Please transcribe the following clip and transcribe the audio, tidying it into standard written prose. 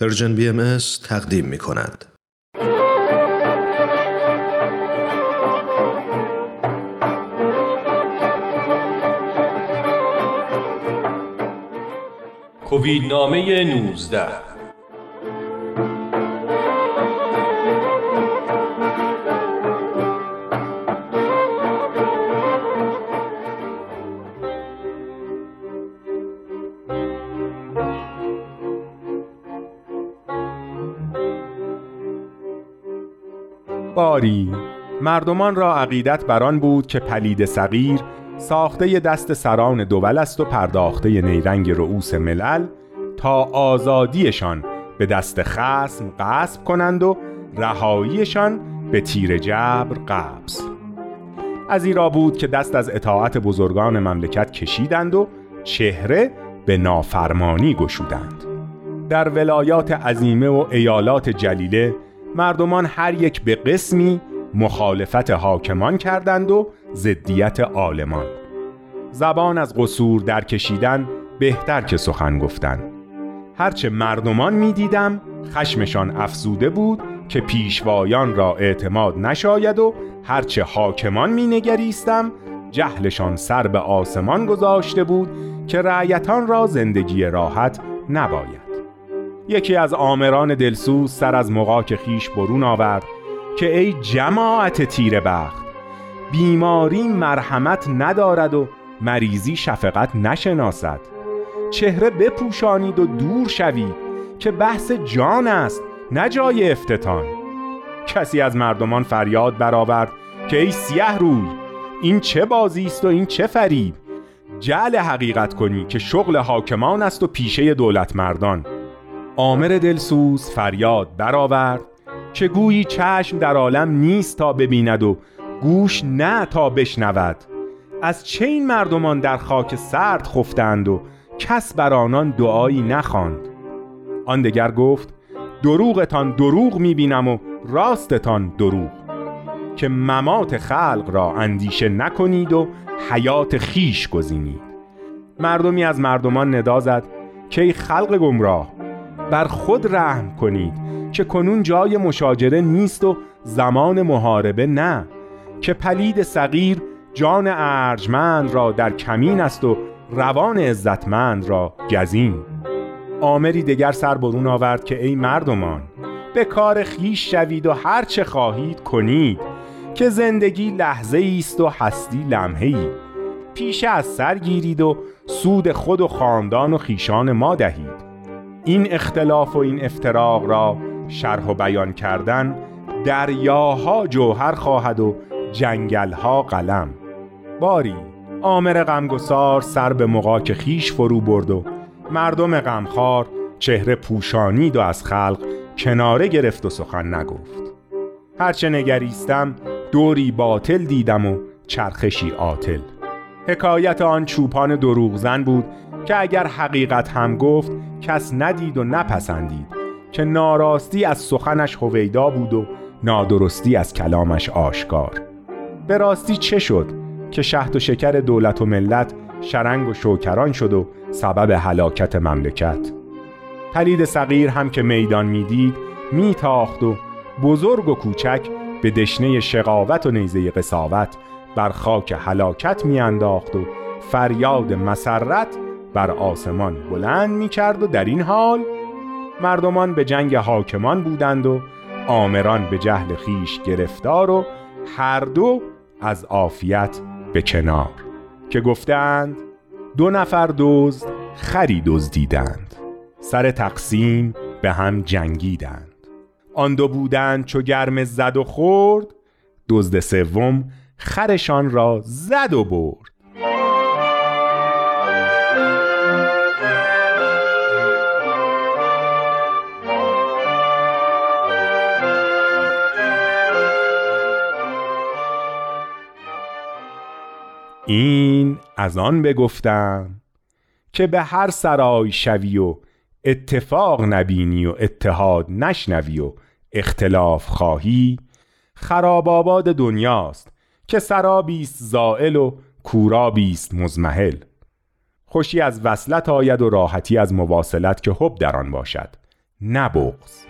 پرژن BMS تقدیم می کند. کوویدنامه 19 باری مردمان را عقیدت بران بود که پلید صغیر ساخته دست سران دول است و پرداخته نیرنگ رؤوس ملل تا آزادیشان به دست خصم غصب کنند و رهاییشان به تیر جبر قبض. از ایرا بود که دست از اطاعت بزرگان مملکت کشیدند و چهره به نافرمانی گشودند. در ولایات عظیمه و ایالات جلیله مردمان هر یک به قسمی مخالفت حاکمان کردند و ضدیت عالمان. زبان از قصور در کشیدن بهتر که سخن گفتن. هرچه مردمان می دیدم خشمشان افزوده بود که پیشوایان را اعتماد نشاید و هرچه حاکمان می نگریستم جهلشان سر به آسمان گذاشته بود که رعیتان را زندگی راحت نباید. یکی از آمران دلسوز سر از مغاک خیش برون آورد که ای جماعت تیره بخت، بیماری مرحمت ندارد و مریضی شفقت نشناسد. چهره بپوشانید و دور شوید که بحث جان است نه جای افتتان. کسی از مردمان فریاد برآورد که ای سیه روی، این چه بازی است و این چه فریب؟ جعل حقیقت کنی که شغل حاکمان است و پیشه دولت مردان. آمر دلسوز فریاد برآورد که گویی چشم در عالم نیست تا ببیند و گوش نه تا بشنود. از چه این مردمان در خاک سرد خفتند و کس بر آنان دعایی نخواند. آن دگر گفت دروغتان دروغ میبینم و راستتان دروغ، که ممات خلق را اندیشه نکنید و حیات خیش گزینید. مردمی از مردمان ندا زد که ای خلق گمراه، بر خود رحم کنید که کنون جای مشاجره نیست و زمان محاربه نه، که پلید صغیر جان ارجمند را در کمین است و روان عزتمند را گزین. آمری دگر سر برون آورد که ای مردمان، به کار خیش شوید و هر چه خواهید کنید، که زندگی لحظه‌ای است و هستی لمحه‌ای. پیشه از سر گیرید و سود خود و خاندان و خیشان ما دهید. این اختلاف و این افتراق را شرح و بیان کردن دریاها جوهر خواهد و جنگلها قلم. باری آمر غمگسار سر به مغاک خیش فرو برد و مردم غمخوار چهره پوشانید و از خلق کناره گرفت و سخن نگفت. هرچه نگریستم دوری باطل دیدم و چرخشی عاطل. حکایت آن چوپان دروغ زن بود که اگر حقیقت هم گفت کس ندید و نپسندید، که ناراستی از سخنش هویدا بود و نادرستی از کلامش آشکار. به راستی چه شد که شهد و شکر دولت و ملت شرنگ و شوکران شد و سبب هلاکت مملکت. پلید صغیر هم که میدان میدید میتاخت و بزرگ و کوچک به دشنه شقاوت و نیزه قساوت بر خاک هلاکت میانداخت و فریاد مسرت بر آسمان بلند میکرد. و در این حال مردمان به جنگ حاکمان بودند و آمران به جهل خیش گرفتار و هر دو از عافیت به کنار، که گفتند دو نفر دزد خری دزدیدند، سر تقسیم به هم جنگیدند. آن دو بودند چو گرم زد و خورد، دزد سوم خرشان را زد و برد. این از آن بگفتم که به هر سرای شوی و اتفاق نبینی و اتحاد نشنوی و اختلاف خواهی، خراب آباد دنیاست که سرابیست زائل و کورابیست مزمحل. خوشی از وصلت آید و راحتی از مواصلت که حب در آن باشد، نه بغض.